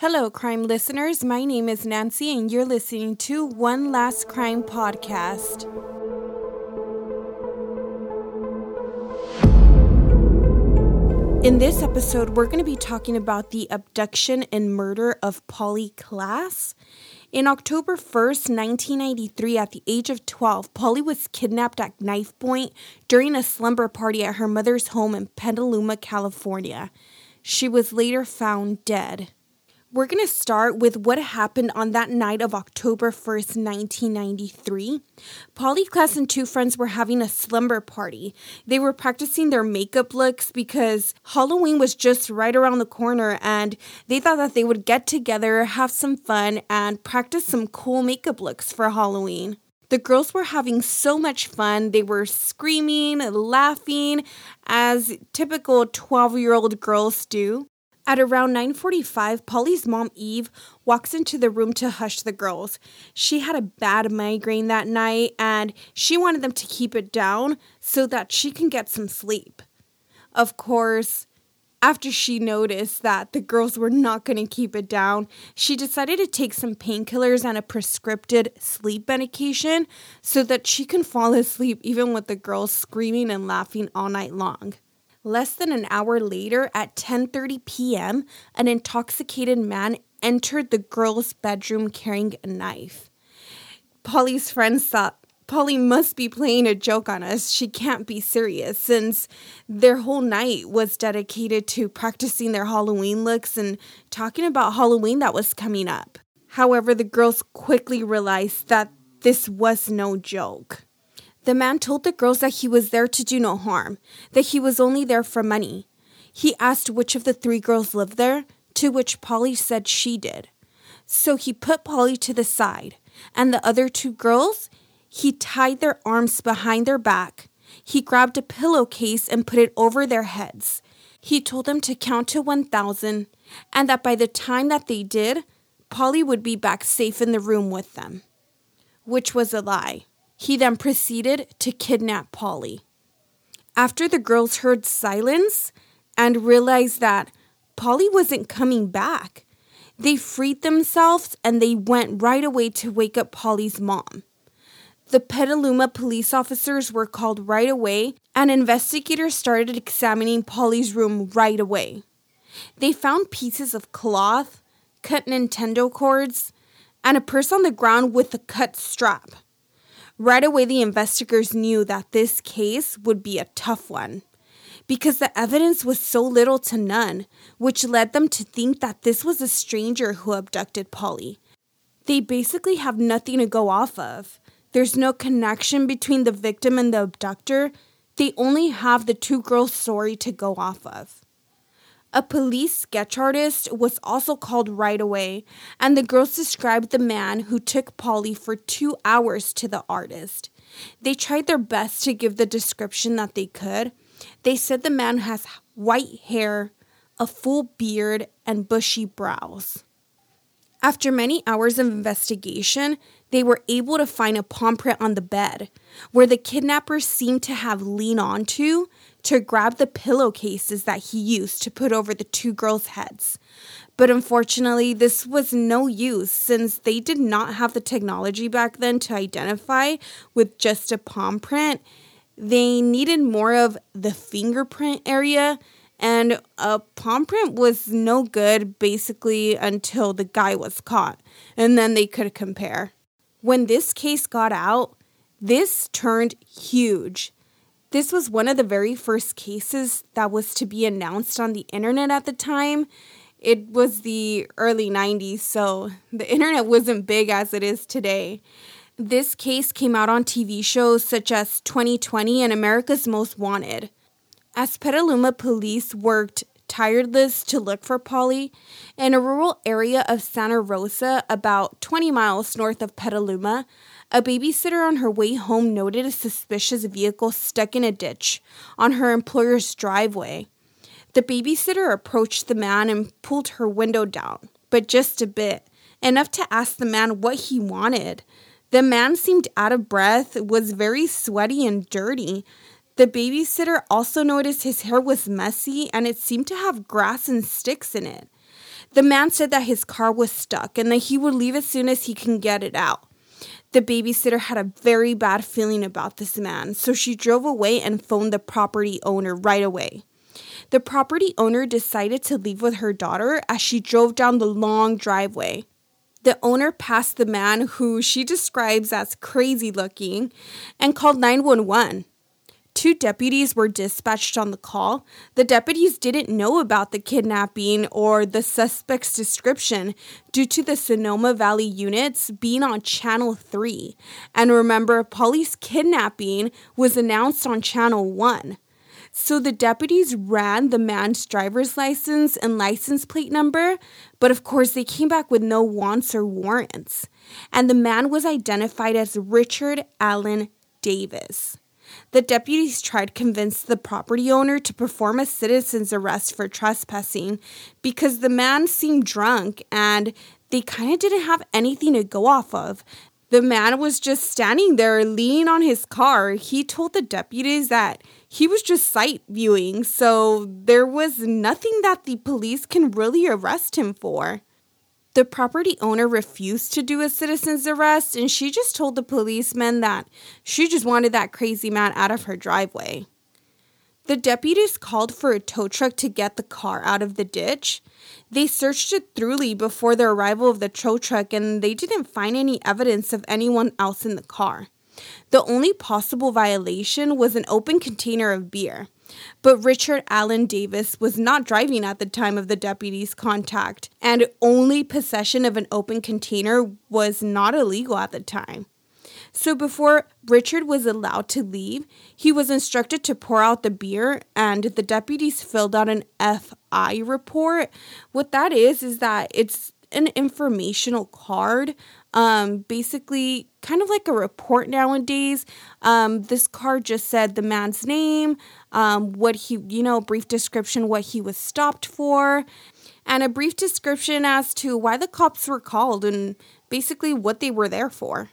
Hello, crime listeners. My name is Nancy, and you're listening to One Last Crime Podcast. In this episode, we're going to be talking about the abduction and murder of Polly Klaas. In October 1st, 1993, at the age of 12, Polly was kidnapped at knife point during a slumber party at her mother's home in Petaluma, California. She was later found dead. We're going to start with what happened on that night of October 1st, 1993. Polly Klaas and two friends were having a slumber party. They were practicing their makeup looks because Halloween was just right around the corner, and they thought that they would get together, have some fun, and practice some cool makeup looks for Halloween. The girls were having so much fun. They were screaming, laughing, as typical 12-year-old girls do. At around 9:45, Polly's mom, Eve, walks into the room to hush the girls. She had a bad migraine that night, and she wanted them to keep it down so that she can get some sleep. Of course, after she noticed that the girls were not going to keep it down, she decided to take some painkillers and a prescribed sleep medication so that she can fall asleep even with the girls screaming and laughing all night long. Less than an hour later, at 10:30 p.m., an intoxicated man entered the girl's bedroom carrying a knife. Polly's friends thought, Polly must be playing a joke on us. She can't be serious, since their whole night was dedicated to practicing their Halloween looks and talking about Halloween that was coming up. However, the girls quickly realized that this was no joke. The man told the girls that he was there to do no harm, that he was only there for money. He asked which of the three girls lived there, to which Polly said she did. So he put Polly to the side, and the other two girls, he tied their arms behind their back. He grabbed a pillowcase and put it over their heads. He told them to count to 1,000, and that by the time that they did, Polly would be back safe in the room with them, which was a lie. He then proceeded to kidnap Polly. After the girls heard silence and realized that Polly wasn't coming back, they freed themselves and they went right away to wake up Polly's mom. The Petaluma police officers were called right away, and investigators started examining Polly's room right away. They found pieces of cloth, cut Nintendo cords, and a purse on the ground with a cut strap. Right away, the investigators knew that this case would be a tough one because the evidence was so little to none, which led them to think that this was a stranger who abducted Polly. They basically have nothing to go off of. There's no connection between the victim and the abductor. They only have the two girls' story to go off of. A police sketch artist was also called right away, and the girls described the man who took Polly for 2 hours to the artist. They tried their best to give the description that they could. They said the man has white hair, a full beard, and bushy brows. After many hours of investigation, they were able to find a palm print on the bed, where the kidnapper seemed to have leaned onto to grab the pillowcases that he used to put over the two girls' heads. But unfortunately, this was no use since they did not have the technology back then to identify with just a palm print. They needed more of the fingerprint area, and a palm print was no good basically until the guy was caught, and then they could compare. When this case got out, this turned huge. This was one of the very first cases that was to be announced on the internet at the time. It was the early 90s, so the internet wasn't big as it is today. This case came out on TV shows such as 2020 and America's Most Wanted. As Petaluma police worked tireless to look for Polly, in a rural area of Santa Rosa, about 20 miles north of Petaluma, a babysitter on her way home noted a suspicious vehicle stuck in a ditch on her employer's driveway. The babysitter approached the man and pulled her window down, but just a bit, enough to ask the man what he wanted. The man seemed out of breath, was very sweaty and dirty. The babysitter also noticed his hair was messy and it seemed to have grass and sticks in it. The man said that his car was stuck and that he would leave as soon as he can get it out. The babysitter had a very bad feeling about this man, so she drove away and phoned the property owner right away. The property owner decided to leave with her daughter as she drove down the long driveway. The owner passed the man, who she describes as crazy looking, and called 911. 2 deputies were dispatched on the call. The deputies didn't know about the kidnapping or the suspect's description due to the Sonoma Valley units being on Channel 3. And remember, Polly's kidnapping was announced on Channel 1. So the deputies ran the man's driver's license and license plate number, but of course they came back with no wants or warrants. And the man was identified as Richard Allen Davis. The deputies tried to convince the property owner to perform a citizen's arrest for trespassing because the man seemed drunk and they kind of didn't have anything to go off of. The man was just standing there leaning on his car. He told the deputies that he was just sight viewing, so there was nothing that the police can really arrest him for. The property owner refused to do a citizen's arrest, and she just told the policeman that she just wanted that crazy man out of her driveway. The deputies called for a tow truck to get the car out of the ditch. They searched it thoroughly before the arrival of the tow truck, and they didn't find any evidence of anyone else in the car. The only possible violation was an open container of beer. But Richard Allen Davis was not driving at the time of the deputy's contact, and only possession of an open container was not illegal at the time. So before Richard was allowed to leave, he was instructed to pour out the beer, and the deputies filled out an FI report. What that is that it's an informational card, basically kind of like a report nowadays. This card just said the man's name, what he, brief description, what he was stopped for, and a brief description as to why the cops were called and basically what they were there for.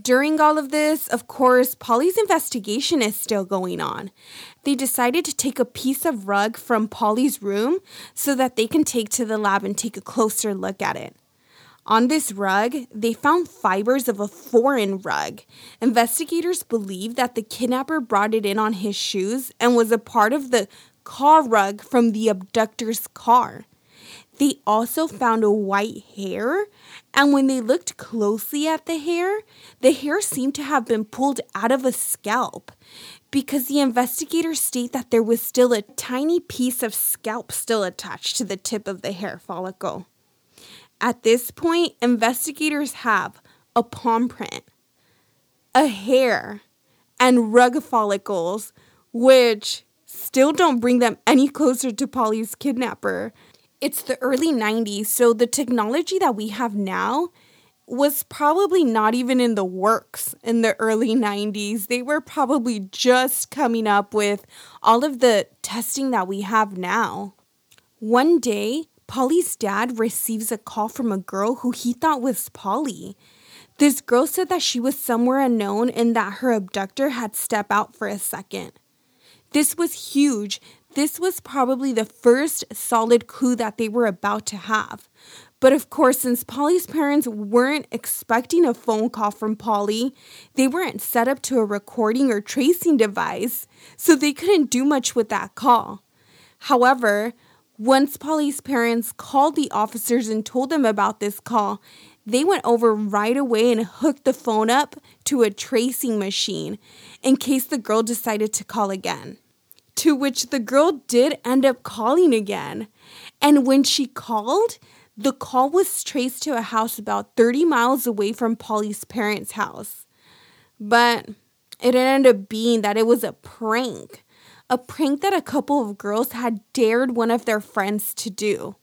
During all of this, of course, Polly's investigation is still going on. They decided to take a piece of rug from Polly's room so that they can take to the lab and take a closer look at it. On this rug, they found fibers of a foreign rug. Investigators believe that the kidnapper brought it in on his shoes and was a part of the car rug from the abductor's car. They also found a white hair, and when they looked closely at the hair seemed to have been pulled out of a scalp, because the investigators state that there was still a tiny piece of scalp still attached to the tip of the hair follicle. At this point, investigators have a palm print, a hair, and rug follicles, which still don't bring them any closer to Polly's kidnapper. It's the early 90s, so the technology that we have now was probably not even in the works in the early 90s. They were probably just coming up with all of the testing that we have now. One day, Polly's dad receives a call from a girl who he thought was Polly. This girl said that she was somewhere unknown and that her abductor had stepped out for a second. This was huge. This was probably the first solid clue that they were about to have. But of course, since Polly's parents weren't expecting a phone call from Polly, they weren't set up to a recording or tracing device, so they couldn't do much with that call. However, once Polly's parents called the officers and told them about this call, they went over right away and hooked the phone up to a tracing machine in case the girl decided to call again. To which the girl did end up calling again. And when she called, the call was traced to a house about 30 miles away from Polly's parents' house. But it ended up being that it was a prank. A prank that a couple of girls had dared one of their friends to do.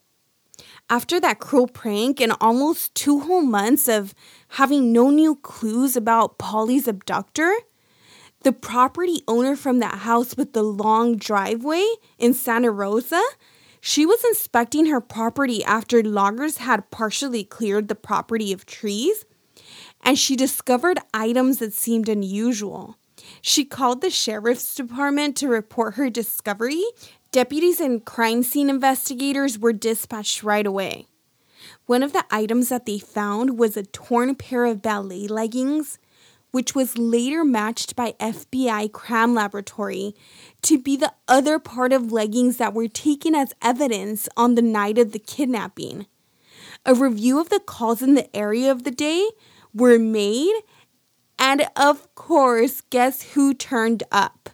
After that cruel prank and almost 2 whole months of having no new clues about Polly's abductor, the property owner from that house with the long driveway in Santa Rosa, she was inspecting her property after loggers had partially cleared the property of trees, and she discovered items that seemed unusual. She called the sheriff's department to report her discovery, Deputies and crime scene investigators were dispatched right away. One of the items that they found was a torn pair of ballet leggings, which was later matched by FBI Crime Laboratory to be the other part of leggings that were taken as evidence on the night of the kidnapping. A review of the calls in the area of the day were made, and of course, guess who turned up?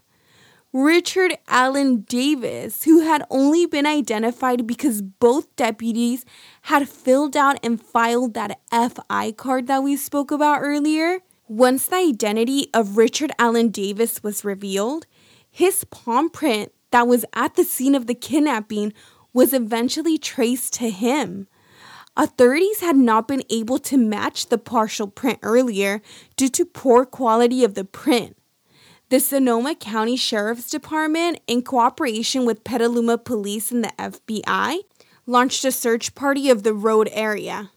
Richard Allen Davis, who had only been identified because both deputies had filled out and filed that FI card that we spoke about earlier. Once the identity of Richard Allen Davis was revealed, his palm print that was at the scene of the kidnapping was eventually traced to him. Authorities had not been able to match the partial print earlier due to poor quality of the print. The Sonoma County Sheriff's Department, in cooperation with Petaluma Police and the FBI, launched a search party of the road area.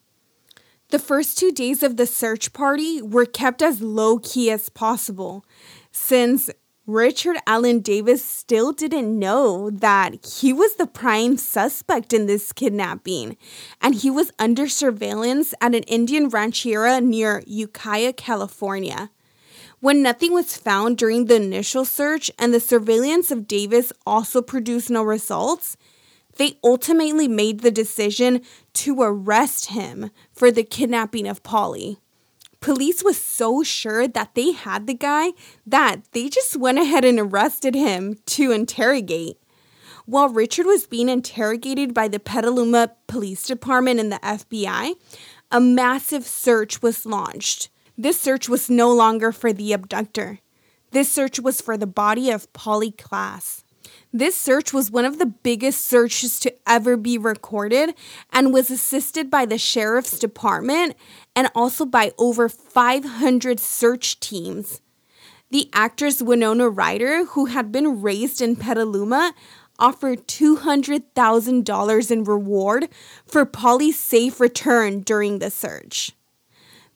The first 2 days of the search party were kept as low-key as possible, since Richard Allen Davis still didn't know that he was the prime suspect in this kidnapping, and he was under surveillance at an Indian rancheria near Ukiah, California. When nothing was found during the initial search and the surveillance of Davis also produced no results, they ultimately made the decision to arrest him for the kidnapping of Polly. Police was so sure that they had the guy that they just went ahead and arrested him to interrogate. While Richard was being interrogated by the Petaluma Police Department and the FBI, a massive search was launched. This search was no longer for the abductor. This search was for the body of Polly Klaas. This search was one of the biggest searches to ever be recorded and was assisted by the Sheriff's Department and also by over 500 search teams. The actress Winona Ryder, who had been raised in Petaluma, offered $200,000 in reward for Polly's safe return during the search.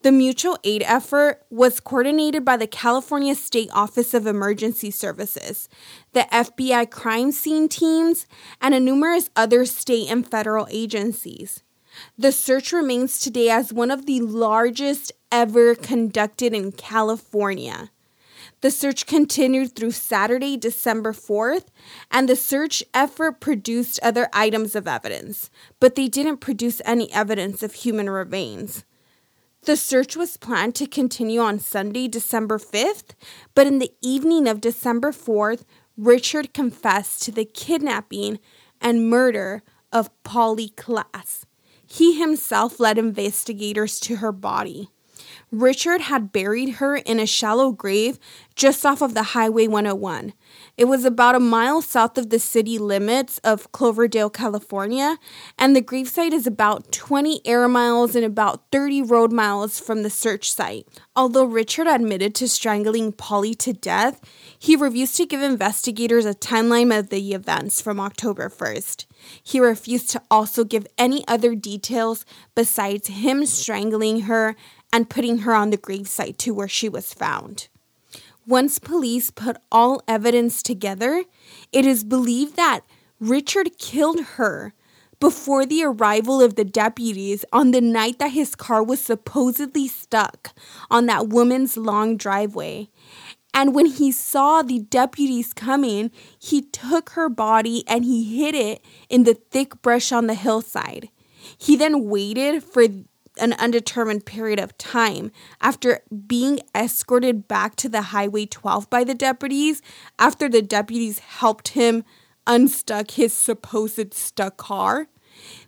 The mutual aid effort was coordinated by the California State Office of Emergency Services, the FBI crime scene teams, and numerous other state and federal agencies. The search remains today as one of the largest ever conducted in California. The search continued through Saturday, December 4th, and the search effort produced other items of evidence, but they didn't produce any evidence of human remains. The search was planned to continue on Sunday, December 5th, but in the evening of December 4th, Richard confessed to the kidnapping and murder of Polly Klaas. He himself led investigators to her body. Richard had buried her in a shallow grave just off of the Highway 101. It was about a mile south of the city limits of Cloverdale, California, and the gravesite is about 20 air miles and about 30 road miles from the search site. Although Richard admitted to strangling Polly to death, he refused to give investigators a timeline of the events from October 1st. He refused to also give any other details besides him strangling her and putting her on the gravesite to where she was found. Once police put all evidence together, it is believed that Richard killed her before the arrival of the deputies on the night that his car was supposedly stuck on that woman's long driveway. And when he saw the deputies coming, he took her body and he hid it in the thick brush on the hillside. He then waited for an undetermined period of time after being escorted back to the Highway 12 by the deputies after the deputies helped him unstuck his supposed stuck car.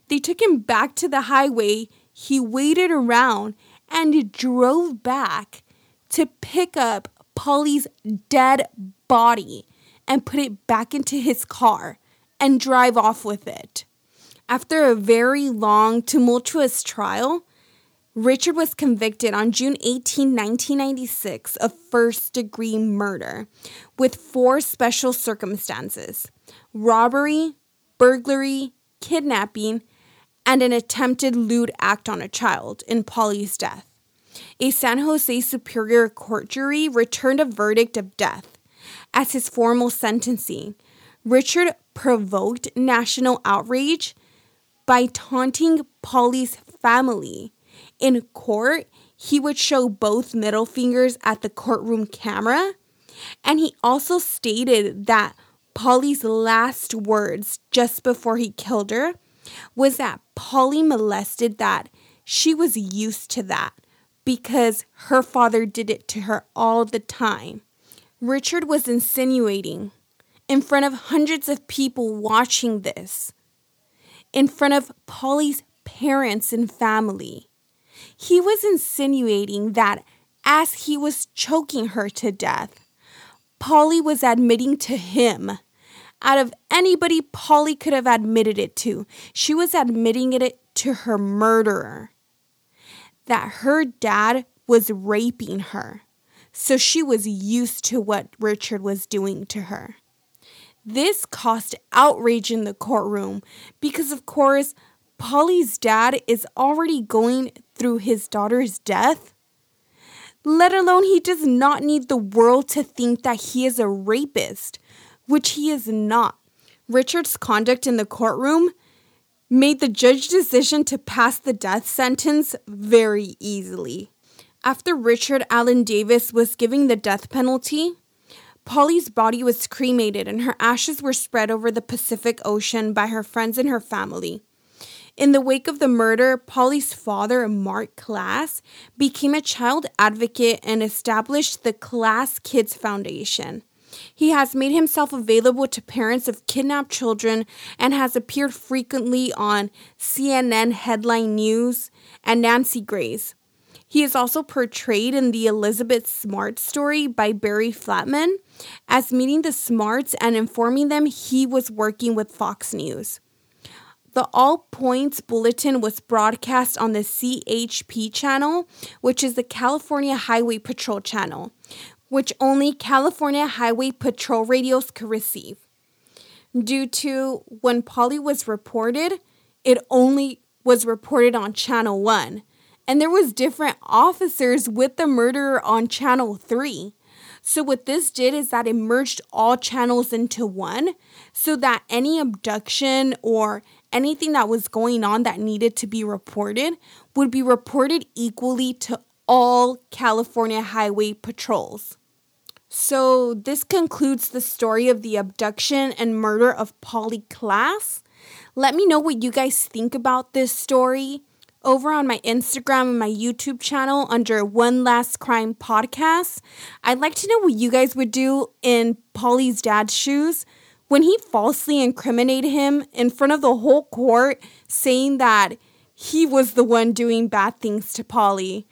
They took him back to the highway. He waited around and drove back to pick up Polly's dead body and put it back into his car and drive off with it. After a very long, tumultuous trial, Richard was convicted on June 18, 1996 of first-degree murder with 4 special circumstances: robbery, burglary, kidnapping, and an attempted lewd act on a child in Polly's death. A San Jose Superior Court jury returned a verdict of death as his formal sentencing. Richard provoked national outrage by taunting Polly's family. In court, he would show both middle fingers at the courtroom camera, and he also stated that Polly's last words just before he killed her was that Polly molested, that she was used to that because her father did it to her all the time. Richard was insinuating, in front of hundreds of people watching this, in front of Polly's parents and family, he was insinuating that as he was choking her to death, Polly was admitting to him. Out of anybody Polly could have admitted it to, she was admitting it to her murderer. That her dad was raping her. So she was used to what Richard was doing to her. This caused outrage in the courtroom because, of course, Polly's dad is already going through his daughter's death. Let alone he does not need the world to think that he is a rapist, which he is not. Richard's conduct in the courtroom made the judge's decision to pass the death sentence very easily. After Richard Allen Davis was given the death penalty, Polly's body was cremated and her ashes were spread over the Pacific Ocean by her friends and her family. In the wake of the murder, Polly's father, Mark Klaas, became a child advocate and established the Klaas Kids Foundation. He has made himself available to parents of kidnapped children and has appeared frequently on CNN Headline News and Nancy Grace. He is also portrayed in the Elizabeth Smart story by Barry Flatman as meeting the Smarts and informing them he was working with Fox News. The All Points Bulletin was broadcast on the CHP channel, which is the California Highway Patrol channel, which only California Highway Patrol radios could receive. Due to when Polly was reported, it only was reported on Channel 1, and there was different officers with the murderer on Channel 3. So what this did is that it merged all channels into one, so that any abduction or anything that was going on that needed to be reported would be reported equally to all California Highway Patrols. So this concludes the story of the abduction and murder of Polly Klaas. Let me know what you guys think about this story over on my Instagram and my YouTube channel under One Last Crime Podcast. I'd like to know what you guys would do in Polly's dad's shoes when he falsely incriminated him in front of the whole court, saying that he was the one doing bad things to Polly.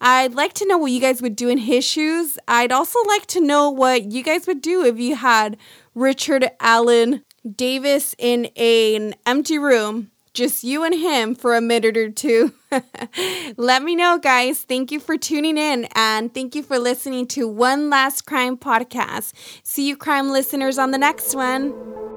I'd like to know what you guys would do in his shoes. I'd also like to know what you guys would do if you had Richard Allen Davis in an empty room, just you and him for a minute or two. Let me know, guys. Thank you for tuning in, and thank you for listening to One Last Crime Podcast. See you, crime listeners, on the next one.